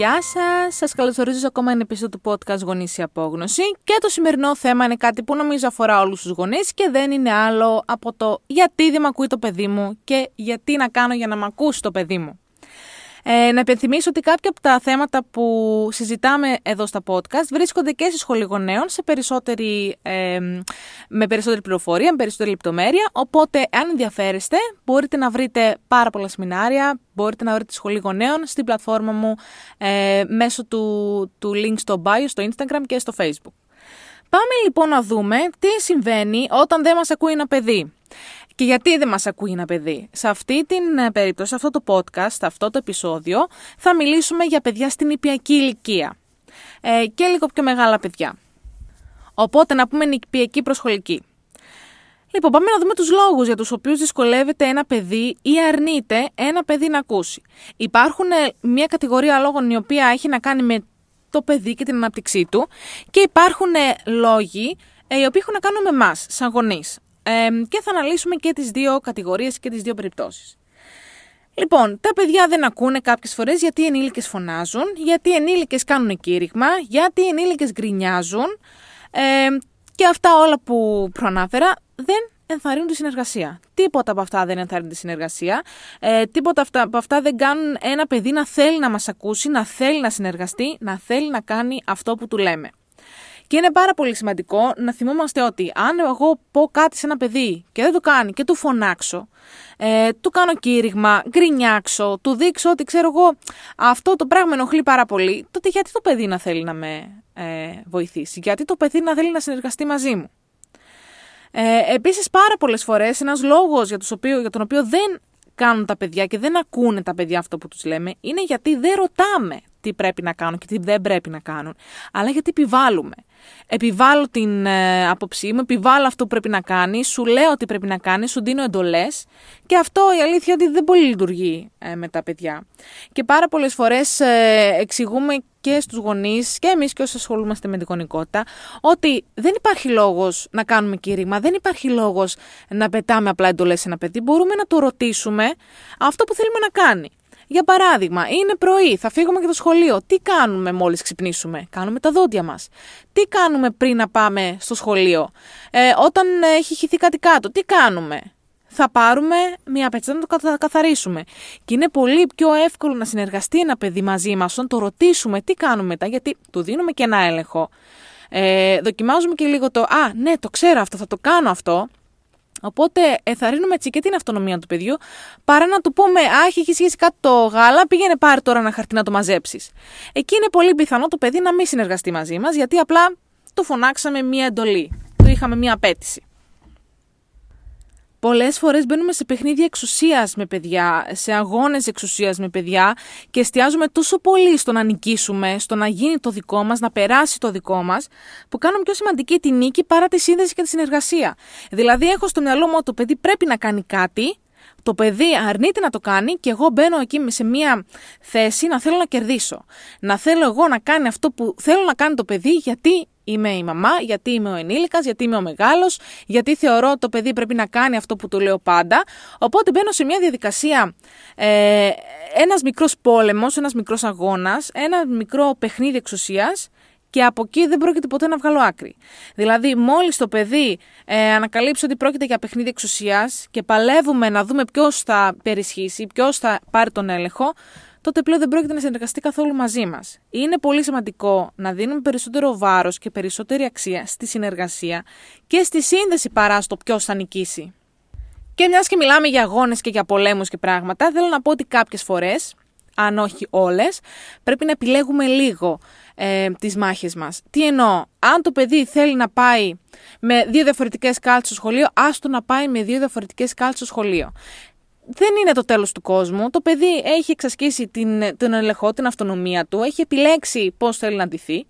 Γεια σας, σας καλωσορίζω σε ακόμα ένα επεισόδιο του podcast Γονείς σε Απόγνωση και το σημερινό θέμα είναι κάτι που νομίζω αφορά όλους τους γονείς και δεν είναι άλλο από το γιατί δεν μ' ακούει το παιδί μου και γιατί να κάνω για να μ' ακούσει το παιδί μου. Να υπενθυμίσω ότι κάποια από τα θέματα που συζητάμε εδώ στα podcast βρίσκονται και στη σχολή γονέων σε με περισσότερη πληροφορία, με περισσότερη λεπτομέρεια. Οπότε, αν ενδιαφέρεστε, μπορείτε να βρείτε πάρα πολλά σεμινάρια, μπορείτε να βρείτε τη σχολή γονέων στην πλατφόρμα μου μέσω του link στο bio, στο Instagram και στο Facebook. Πάμε λοιπόν να δούμε τι συμβαίνει όταν δεν μας ακούει ένα παιδί. Και γιατί δεν μας ακούει ένα παιδί. Σε αυτή την περίπτωση, σε αυτό το podcast, σε αυτό το επεισόδιο, θα μιλήσουμε για παιδιά στην νηπιακή ηλικία και λίγο πιο μεγάλα παιδιά. Οπότε να πούμε νηπιακή προσχολική. Λοιπόν, πάμε να δούμε τους λόγους για τους οποίους δυσκολεύεται ένα παιδί ή αρνείται ένα παιδί να ακούσει. Υπάρχουν μια κατηγορία λόγων η οποία έχει να κάνει με το παιδί και την ανάπτυξή του και υπάρχουν λόγοι οι οποίοι έχουν να κάνουν με εμάς, σαν γονείς. Και θα αναλύσουμε και τις δύο κατηγορίες και τις δύο περιπτώσεις. Λοιπόν, τα παιδιά δεν ακούνε κάποιες φορές γιατί οι ενήλικες φωνάζουν, γιατί οι ενήλικες κάνουν κήρυγμα, γιατί οι ενήλικες γκρινιάζουν και αυτά όλα που προανάφερα δεν ενθαρρύνουν τη συνεργασία. Τίποτα από αυτά δεν ενθαρρύνουν τη συνεργασία, τίποτα από αυτά δεν κάνουν ένα παιδί να θέλει να μας ακούσει, να θέλει να συνεργαστεί, να θέλει να κάνει αυτό που του λέμε. Και είναι πάρα πολύ σημαντικό να θυμόμαστε ότι αν εγώ πω κάτι σε ένα παιδί και δεν το κάνει και του φωνάξω, του κάνω κήρυγμα, γκρινιάξω, του δείξω ότι ξέρω εγώ αυτό το πράγμα ενοχλεί πάρα πολύ, τότε γιατί το παιδί να θέλει να με βοηθήσει, γιατί το παιδί να θέλει να συνεργαστεί μαζί μου. Επίσης πάρα πολλές φορές ένας λόγος για τον οποίο δεν κάνουν τα παιδιά και δεν ακούνε τα παιδιά αυτό που τους λέμε είναι γιατί δεν ρωτάμε τι πρέπει να κάνουν και τι δεν πρέπει να κάνουν, αλλά γιατί επιβάλλουμε. Επιβάλλω την άποψή μου, επιβάλλω αυτό που πρέπει να κάνεις, σου λέω τι πρέπει να κάνεις, σου δίνω εντολές και αυτό η αλήθεια ότι δεν πολύ λειτουργεί με τα παιδιά. Και πάρα πολλές φορές εξηγούμε και στους γονείς και εμείς και όσοι ασχολούμαστε με την γονικότητα ότι δεν υπάρχει λόγος να κάνουμε κήρυγμα, δεν υπάρχει λόγος να πετάμε απλά εντολές σε ένα παιδί, μπορούμε να το ρωτήσουμε αυτό που θέλουμε να κάνει. Για παράδειγμα, είναι πρωί, θα φύγουμε για το σχολείο. Τι κάνουμε μόλις ξυπνήσουμε? Κάνουμε τα δόντια μας. Τι κάνουμε πριν να πάμε στο σχολείο? Όταν έχει χυθεί κάτι κάτω, τι κάνουμε? Θα πάρουμε μια πετσέτα να το καθαρίσουμε. Και είναι πολύ πιο εύκολο να συνεργαστεί ένα παιδί μαζί μας, όταν το ρωτήσουμε τι κάνουμε μετά, γιατί του δίνουμε και ένα έλεγχο. Δοκιμάζουμε και λίγο το «Α, ναι, το ξέρω αυτό, θα το κάνω αυτό». Οπότε εθαρρύνουμε έτσι και την αυτονομία του παιδιού, παρά να του πούμε «Α, έχει σχέση κάτι το γάλα, πήγαινε πάρε τώρα ένα χαρτί να το μαζέψεις». Εκεί είναι πολύ πιθανό το παιδί να μην συνεργαστεί μαζί μας, γιατί απλά του φωνάξαμε μία εντολή, του είχαμε μία απέτηση. Πολλές φορές μπαίνουμε σε παιχνίδια εξουσίας με παιδιά, σε αγώνες εξουσίας με παιδιά και εστιάζουμε τόσο πολύ στο να νικήσουμε, στο να γίνει το δικό μας, να περάσει το δικό μας, που κάνουμε πιο σημαντική τη νίκη παρά τη σύνδεση και τη συνεργασία. Δηλαδή, έχω στο μυαλό μου ότι το παιδί πρέπει να κάνει κάτι, το παιδί αρνείται να το κάνει και εγώ μπαίνω εκεί σε μία θέση να θέλω να κερδίσω. Να θέλω εγώ να κάνει αυτό που θέλω να κάνει το παιδί, γιατί είμαι η μαμά, γιατί είμαι ο ενήλικας, γιατί είμαι ο μεγάλος, γιατί θεωρώ το παιδί πρέπει να κάνει αυτό που του λέω πάντα. Οπότε μπαίνω σε μια διαδικασία, ένας μικρός πόλεμος, ένας μικρός αγώνας, ένα μικρό παιχνίδι εξουσίας και από εκεί δεν πρόκειται ποτέ να βγάλω άκρη. Δηλαδή μόλις το παιδί ανακαλύψει ότι πρόκειται για παιχνίδι εξουσίας και παλεύουμε να δούμε ποιος θα περισχύσει, ποιος θα πάρει τον έλεγχο, τότε πλέον δεν πρόκειται να συνεργαστεί καθόλου μαζί μας. Είναι πολύ σημαντικό να δίνουμε περισσότερο βάρος και περισσότερη αξία στη συνεργασία και στη σύνδεση παρά στο ποιος θα νικήσει. Και μιας και μιλάμε για αγώνες και για πολέμους και πράγματα, θέλω να πω ότι κάποιες φορές, αν όχι όλες, πρέπει να επιλέγουμε λίγο τις μάχες μας. Τι εννοώ? Αν το παιδί θέλει να πάει με δύο διαφορετικές κάλτσες στο σχολείο, άστο να πάει με δύο διαφορετικές κάλτσες στο σχολείο. Δεν είναι το τέλος του κόσμου. Το παιδί έχει εξασκήσει τον ελεγχό, την αυτονομία του, έχει επιλέξει πώς θέλει να ντυθεί.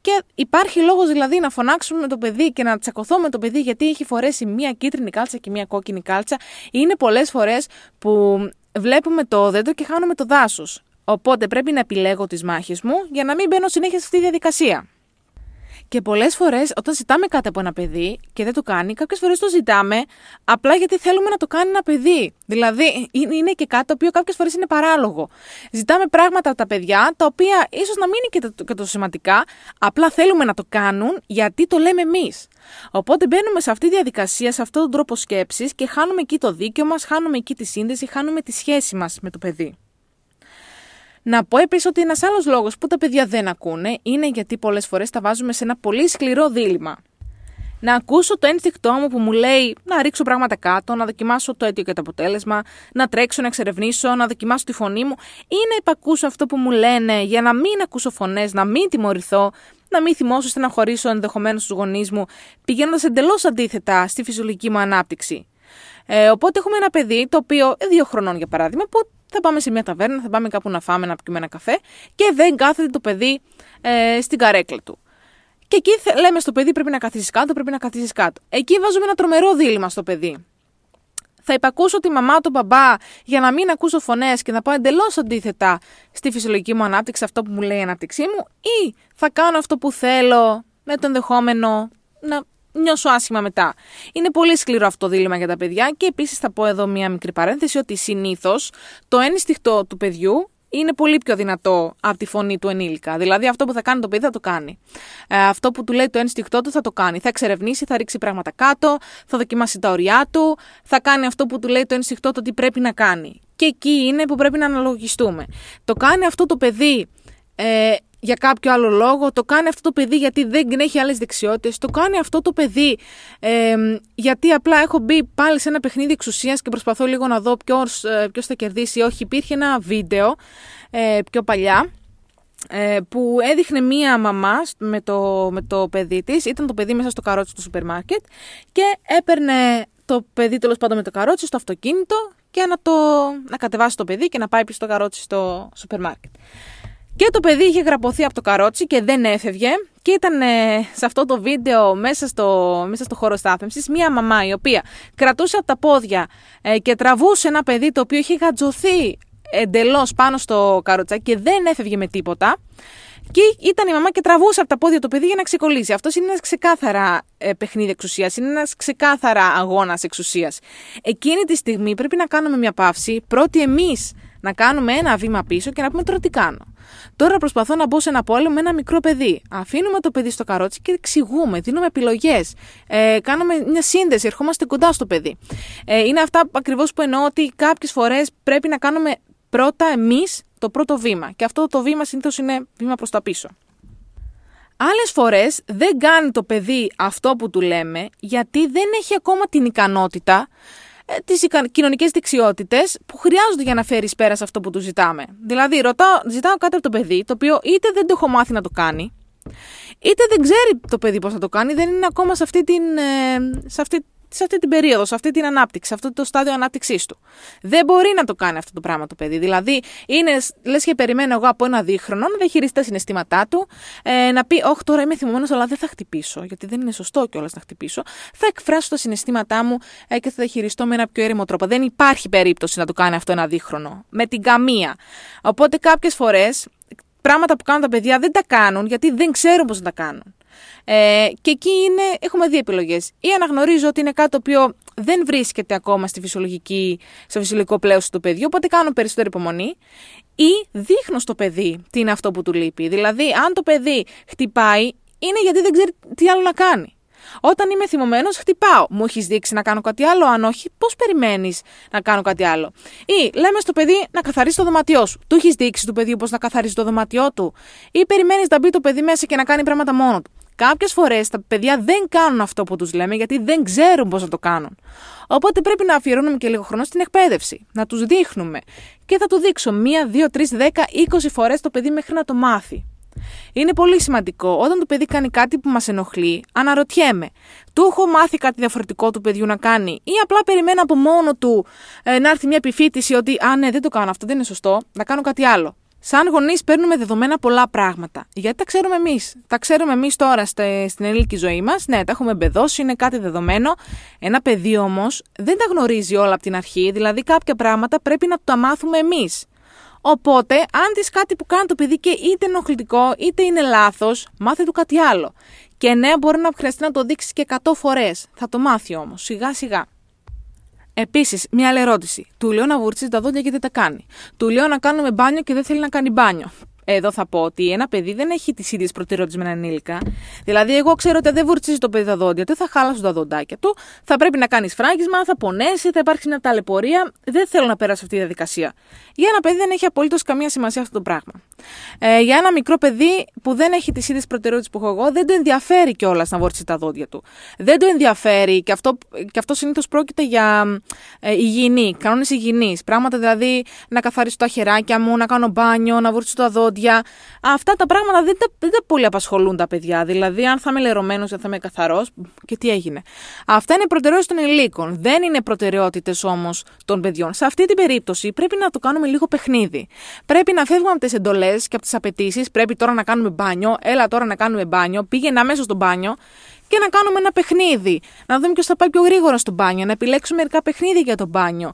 Και υπάρχει λόγος δηλαδή να φωνάξουμε με το παιδί και να τσακωθώ με το παιδί γιατί έχει φορέσει μία κίτρινη κάλτσα και μία κόκκινη κάλτσα. Είναι πολλές φορές που βλέπουμε το δέντρο και χάνουμε το δάσος. Οπότε πρέπει να επιλέγω τις μάχες μου για να μην μπαίνω συνέχεια σε αυτή τη διαδικασία. Και πολλές φορές όταν ζητάμε κάτι από ένα παιδί και δεν το κάνει, κάποιες φορές το ζητάμε απλά γιατί θέλουμε να το κάνει ένα παιδί. Δηλαδή, είναι και κάτι το οποίο κάποιες φορές είναι παράλογο. Ζητάμε πράγματα από τα παιδιά, τα οποία ίσως να μην είναι και τόσο σημαντικά, απλά θέλουμε να το κάνουν γιατί το λέμε εμείς. Οπότε μπαίνουμε σε αυτή τη διαδικασία, σε αυτόν τον τρόπο σκέψης και χάνουμε εκεί το δίκιο μας, χάνουμε εκεί τη σύνδεση, χάνουμε τη σχέση μας με το παιδί. Να πω επίσης ότι ένας άλλος λόγος που τα παιδιά δεν ακούνε είναι γιατί πολλές φορές τα βάζουμε σε ένα πολύ σκληρό δίλημμα. Να ακούσω το ένστικτό μου που μου λέει να ρίξω πράγματα κάτω, να δοκιμάσω το αίτιο και το αποτέλεσμα, να τρέξω, να εξερευνήσω, να δοκιμάσω τη φωνή μου ή να υπακούσω αυτό που μου λένε για να μην ακούσω φωνές, να μην τιμωρηθώ, να μην θυμώσω, ώστε να χωρίσω ενδεχομένως τους γονείς μου, πηγαίνοντας εντελώς αντίθετα στη φυσιολογική μου ανάπτυξη. Οπότε έχουμε ένα παιδί το οποίο 2 χρονών για παράδειγμα, που θα πάμε σε μια ταβέρνα, θα πάμε κάπου να φάμε, να πιούμε ένα καφέ και δεν κάθεται το παιδί στην καρέκλα του. Και εκεί λέμε στο παιδί πρέπει να καθίσεις κάτω, πρέπει να καθίσεις κάτω. Εκεί βάζουμε ένα τρομερό δίλημμα στο παιδί. Θα υπακούσω τη μαμά, τον μπαμπά για να μην ακούσω φωνές και να πάω εντελώς αντίθετα στη φυσιολογική μου ανάπτυξη, αυτό που μου λέει η ανάπτυξή μου, ή θα κάνω αυτό που θέλω με το ενδεχόμενο να νιώσω άσχημα μετά. Είναι πολύ σκληρό αυτό το δίλημμα για τα παιδιά και επίσης θα πω εδώ μία μικρή παρένθεση ότι συνήθως το ένστικτο του παιδιού είναι πολύ πιο δυνατό από τη φωνή του ενήλικα. Δηλαδή αυτό που θα κάνει το παιδί θα το κάνει. Αυτό που του λέει το ένστικτό του θα το κάνει. Θα εξερευνήσει, θα ρίξει πράγματα κάτω, θα δοκιμάσει τα ωριά του, θα κάνει αυτό που του λέει το ένστικτό του ότι πρέπει να κάνει. Και εκεί είναι που πρέπει να αναλογιστούμε. Το κάνει αυτό το παιδί για κάποιο άλλο λόγο, το κάνει αυτό το παιδί γιατί δεν έχει άλλες δεξιότητες, το κάνει αυτό το παιδί γιατί απλά έχω μπει πάλι σε ένα παιχνίδι εξουσίας και προσπαθώ λίγο να δω ποιος θα κερδίσει ή όχι. Υπήρχε ένα βίντεο πιο παλιά που έδειχνε μία μαμά με το παιδί της, ήταν το παιδί μέσα στο καρότσι του σούπερ μάρκετ και έπαιρνε το παιδί τέλος πάντων με το καρότσι στο αυτοκίνητο και να κατεβάσει το παιδί και να πάει πίσω το καρότσι στο σούπερ μάρκετ. Και το παιδί είχε γραπωθεί από το καρότσι και δεν έφευγε και ήταν σε αυτό το βίντεο μέσα στο χώρο στάθμευσης μία μαμά η οποία κρατούσε από τα πόδια και τραβούσε ένα παιδί το οποίο είχε γατζωθεί εντελώς πάνω στο καρότσακι και δεν έφευγε με τίποτα. Και ήταν η μαμά και τραβούσε από τα πόδια το παιδί για να ξεκολλήσει. Αυτό είναι ένα ξεκάθαρα παιχνίδι εξουσίας, είναι ένα ξεκάθαρα αγώνας εξουσίας. Εκείνη τη στιγμή πρέπει να κάνουμε μια παύση, πρώτοι εμείς να κάνουμε ένα βήμα πίσω και να πούμε τώρα τι κάνω. Τώρα προσπαθώ να μπω σε ένα πόλεμο με ένα μικρό παιδί. Αφήνουμε το παιδί στο καρότσι και εξηγούμε, δίνουμε επιλογές. Κάνουμε μια σύνδεση, ερχόμαστε κοντά στο παιδί. Είναι αυτά ακριβώς που εννοώ ότι κάποιες φορές πρέπει να κάνουμε πρώτα εμείς το πρώτο βήμα. Και αυτό το βήμα συνήθως είναι βήμα προς τα πίσω. Άλλες φορές δεν κάνει το παιδί αυτό που του λέμε γιατί δεν έχει ακόμα την ικανότητα, τις κοινωνικές δεξιότητες που χρειάζονται για να φέρεις πέρα σε αυτό που του ζητάμε. Δηλαδή, ζητάω κάτι από το παιδί, το οποίο είτε δεν το έχω μάθει να το κάνει, είτε δεν ξέρει το παιδί πώς θα το κάνει, δεν είναι ακόμα σε αυτή την περίοδο, σε αυτή την ανάπτυξη, σε αυτό το στάδιο ανάπτυξής του. Δεν μπορεί να το κάνει αυτό το πράγμα το παιδί. Δηλαδή, λες και περιμένω εγώ από 1 δίχρονο να διαχειριστεί τα συναισθήματά του, να πει: όχι, τώρα είμαι θυμωμένος, αλλά δεν θα χτυπήσω, γιατί δεν είναι σωστό κιόλας να χτυπήσω. Θα εκφράσω τα συναισθήματά μου και θα διαχειριστώ με ένα πιο ήρεμο τρόπο. Δεν υπάρχει περίπτωση να το κάνει αυτό 1 δίχρονο. Με την καμία. Οπότε, κάποιες φορές, πράγματα που κάνουν τα παιδιά δεν τα κάνουν γιατί δεν ξέρουν πώς να τα κάνουν. Και εκεί έχουμε 2 επιλογές. Ή αναγνωρίζω ότι είναι κάτι το οποίο δεν βρίσκεται ακόμα στο φυσιολογικό πλαίσιο του παιδιού, οπότε κάνω περισσότερη υπομονή, ή δείχνω στο παιδί τι είναι αυτό που του λείπει. Δηλαδή, αν το παιδί χτυπάει, είναι γιατί δεν ξέρει τι άλλο να κάνει. Όταν είμαι θυμωμένος, χτυπάω. Μου έχεις δείξει να κάνω κάτι άλλο? Αν όχι, πώς περιμένεις να κάνω κάτι άλλο? Ή λέμε στο παιδί να καθαρίσει το δωμάτιό σου. Του έχεις δείξει του παιδιού πώς να καθαρίσει το δωμάτιό του? Ή περιμένεις να μπει το παιδί μέσα και να κάνει πράγματα μόνο του? Κάποιες φορές τα παιδιά δεν κάνουν αυτό που τους λέμε γιατί δεν ξέρουν πώς να το κάνουν. Οπότε πρέπει να αφιερώνουμε και λίγο χρόνο στην εκπαίδευση. Να τους δείχνουμε. Και θα του δείξω 1, 2, 3, 10, 20 φορές το παιδί μέχρι να το μάθει. Είναι πολύ σημαντικό. Όταν το παιδί κάνει κάτι που μας ενοχλεί, αναρωτιέμαι. Του έχω μάθει κάτι διαφορετικό του παιδιού να κάνει, ή απλά περιμένω από μόνο του να έρθει μια επιφύτηση ότι «Α, ναι, δεν το κάνω αυτό, δεν είναι σωστό, να κάνω κάτι άλλο». Σαν γονείς παίρνουμε δεδομένα πολλά πράγματα. Γιατί τα ξέρουμε εμείς. Τα ξέρουμε εμείς τώρα στην ενήλικη ζωή μας. Ναι, τα έχουμε μπεδώσει, είναι κάτι δεδομένο. Ένα παιδί όμως δεν τα γνωρίζει όλα από την αρχή, δηλαδή κάποια πράγματα πρέπει να τα μάθουμε εμείς. Οπότε, αν δεις κάτι που κάνει το παιδί και είτε είναι ενοχλητικό είτε είναι λάθος, μάθε του κάτι άλλο. Και ναι, μπορεί να χρειαστεί να το δείξεις και 100 φορές. Θα το μάθει όμως, σιγά σιγά. Επίσης, μια άλλη ερώτηση. Του λέω να βουρτσίζει τα δόντια και δεν τα κάνει. Του λέω να κάνουμε μπάνιο και δεν θέλει να κάνει μπάνιο. Εδώ θα πω ότι ένα παιδί δεν έχει τις ίδιες προτεραιότητες με έναν ενήλικα. Δηλαδή, εγώ ξέρω ότι δεν βουρτσίζει το παιδί τα δόντια του, θα χάλασουν τα δοντάκια του, θα πρέπει να κάνει φράγισμα, θα πονέσει, θα υπάρξει μια ταλαιπωρία. Δεν θέλω να περάσω αυτή τη διαδικασία. Για ένα παιδί δεν έχει απολύτως καμία σημασία αυτό το πράγμα. Για ένα μικρό παιδί που δεν έχει τις ίδιες προτεραιότητες που έχω εγώ, δεν το ενδιαφέρει κιόλας να βουρτσίζει τα δόντια του. Δεν το ενδιαφέρει και αυτό συνήθως πρόκειται για υγιεινή, κανόνες υγιεινής. Πράγματα δηλαδή να καθαρίσω τα χεράκια μου, να κάνω μπάνιο, να βουρτσίζω τα δόντια. Αυτά τα πράγματα δεν τα πολύ απασχολούν τα παιδιά. Δηλαδή, αν θα είμαι λερωμένος, αν θα είμαι καθαρός, και τι έγινε. Αυτά είναι προτεραιότητες των ενηλίκων. Δεν είναι προτεραιότητες όμως των παιδιών. Σε αυτή την περίπτωση πρέπει να το κάνουμε λίγο παιχνίδι. Πρέπει να φεύγουμε από τις εντολές και από τις απαιτήσεις. Πρέπει τώρα να κάνουμε μπάνιο. Έλα τώρα να κάνουμε μπάνιο. Πήγαινε αμέσως στο μπάνιο. Και να κάνουμε ένα παιχνίδι. Να δούμε ποιος θα πάει πιο γρήγορα στο μπάνιο. Να επιλέξουμε μερικά παιχνίδια για το μπάνιο.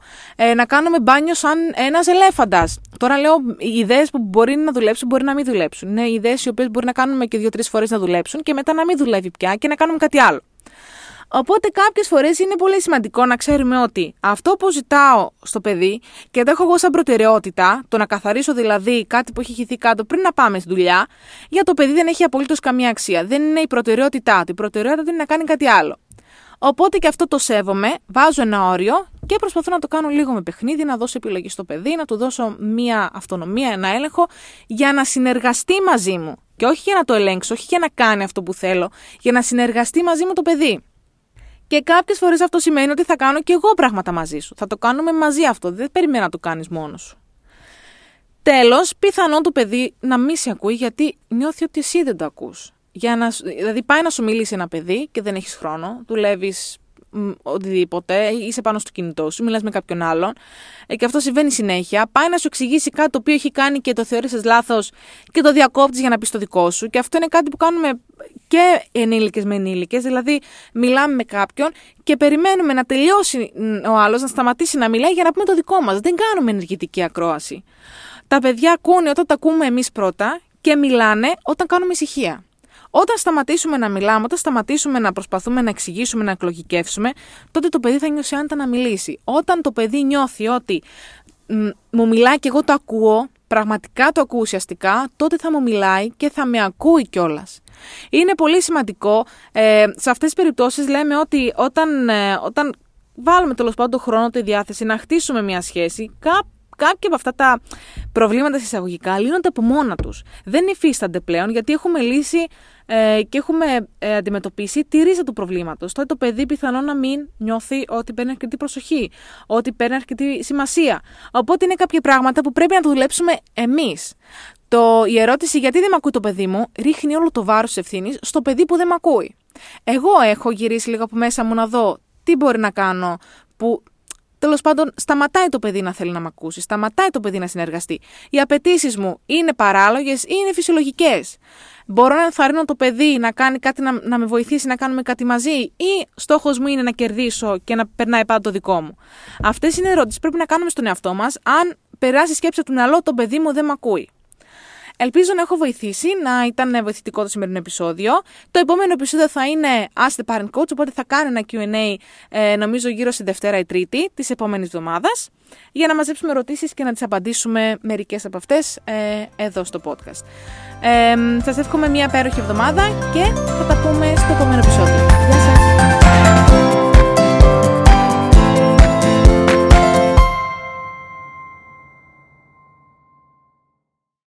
Να κάνουμε μπάνιο σαν ένας ελέφαντας. Τώρα λέω ιδέες που μπορεί να δουλέψουν, μπορεί να μην δουλέψουν. Είναι ιδέες οι οποίες μπορεί να κάνουμε και 2-3 φορές να δουλέψουν και μετά να μην δουλεύει πια και να κάνουμε κάτι άλλο. Οπότε κάποιες φορές είναι πολύ σημαντικό να ξέρουμε ότι αυτό που ζητάω στο παιδί και το έχω εγώ σαν προτεραιότητα, το να καθαρίσω δηλαδή κάτι που έχει χυθεί κάτω πριν να πάμε στη δουλειά, για το παιδί δεν έχει απολύτως καμία αξία. Δεν είναι η προτεραιότητά του. Η προτεραιότητα του είναι να κάνει κάτι άλλο. Οπότε και αυτό το σέβομαι, βάζω ένα όριο και προσπαθώ να το κάνω λίγο με παιχνίδι, να δώσω επιλογή στο παιδί, να του δώσω μία αυτονομία, ένα έλεγχο για να συνεργαστεί μαζί μου. Και όχι για να το ελέγξω, όχι για να κάνει αυτό που θέλω, για να συνεργαστεί μαζί μου το παιδί. Και κάποιες φορές αυτό σημαίνει ότι θα κάνω και εγώ πράγματα μαζί σου. Θα το κάνουμε μαζί αυτό. Δεν περιμένω να το κάνεις μόνος σου. Τέλος, πιθανόν το παιδί να μην σε ακούει γιατί νιώθει ότι εσύ δεν το ακούς. Δηλαδή, πάει να σου μιλήσει ένα παιδί και δεν έχεις χρόνο, δουλεύεις οτιδήποτε, είσαι πάνω στο κινητό σου, μιλάς με κάποιον άλλον. Και αυτό συμβαίνει συνέχεια. Πάει να σου εξηγήσει κάτι το οποίο έχει κάνει και το θεώρησες λάθος και το διακόπτεις για να πεις το δικό σου. Και αυτό είναι κάτι που κάνουμε και ενήλικες με ενήλικες. Δηλαδή, μιλάμε με κάποιον και περιμένουμε να τελειώσει ο άλλος, να σταματήσει να μιλάει για να πούμε το δικό μας. Δεν κάνουμε ενεργητική ακρόαση. Τα παιδιά ακούνε όταν τα ακούμε εμείς πρώτα και μιλάνε όταν κάνουμε ησυχία. Όταν σταματήσουμε να μιλάμε, όταν σταματήσουμε να προσπαθούμε να εξηγήσουμε, να εκλογικεύσουμε, τότε το παιδί θα νιώσει άνετα να μιλήσει. Όταν το παιδί νιώθει ότι μου μιλάει και εγώ το ακούω, πραγματικά το ακούω ουσιαστικά, τότε θα μου μιλάει και θα με ακούει κιόλας. Είναι πολύ σημαντικό. Σε αυτές τις περιπτώσεις λέμε ότι όταν βάλουμε τέλος πάντων τον χρόνο, τη διάθεση να χτίσουμε μια σχέση, κάποια από αυτά τα προβλήματα εισαγωγικά λύνονται από μόνα τους. Δεν υφίστανται πλέον γιατί έχουμε λύσει και έχουμε αντιμετωπίσει τη ρίζα του προβλήματος. Τότε το παιδί πιθανόν να μην νιώθει ότι παίρνει αρκετή προσοχή, ότι παίρνει αρκετή σημασία. Οπότε είναι κάποια πράγματα που πρέπει να το δουλέψουμε εμείς. Η ερώτηση γιατί δεν με ακούει το παιδί μου ρίχνει όλο το βάρος της ευθύνης στο παιδί που δεν με ακούει. Εγώ έχω γυρίσει λίγο από μέσα μου να δω τι μπορεί να κάνω που... Τέλος πάντων, σταματάει το παιδί να θέλει να μ' ακούσει, σταματάει το παιδί να συνεργαστεί. Οι απαιτήσεις μου είναι παράλογες ή είναι φυσιολογικές. Μπορώ να ενθαρρύνω το παιδί να κάνει κάτι, να με βοηθήσει να κάνουμε κάτι μαζί, ή στόχος μου είναι να κερδίσω και να περνάει πάντα το δικό μου. Αυτές είναι ερωτήσεις που πρέπει να κάνουμε στον εαυτό μας. Αν περάσει η σκέψη από το μυαλό, το παιδί μου δεν μ' ακούει. Ελπίζω να έχω βοηθήσει, να ήταν βοηθητικό το σημερινό επεισόδιο. Το επόμενο επεισόδιο θα είναι Ask the Parent Coach, οπότε θα κάνω ένα Q&A νομίζω γύρω στη Δευτέρα ή Τρίτη της επόμενης εβδομάδας για να μαζέψουμε ερωτήσεις και να τις απαντήσουμε μερικές από αυτές εδώ στο podcast. Σας εύχομαι μια υπέροχη εβδομάδα και θα τα πούμε στο επόμενο επεισόδιο. Γεια σας!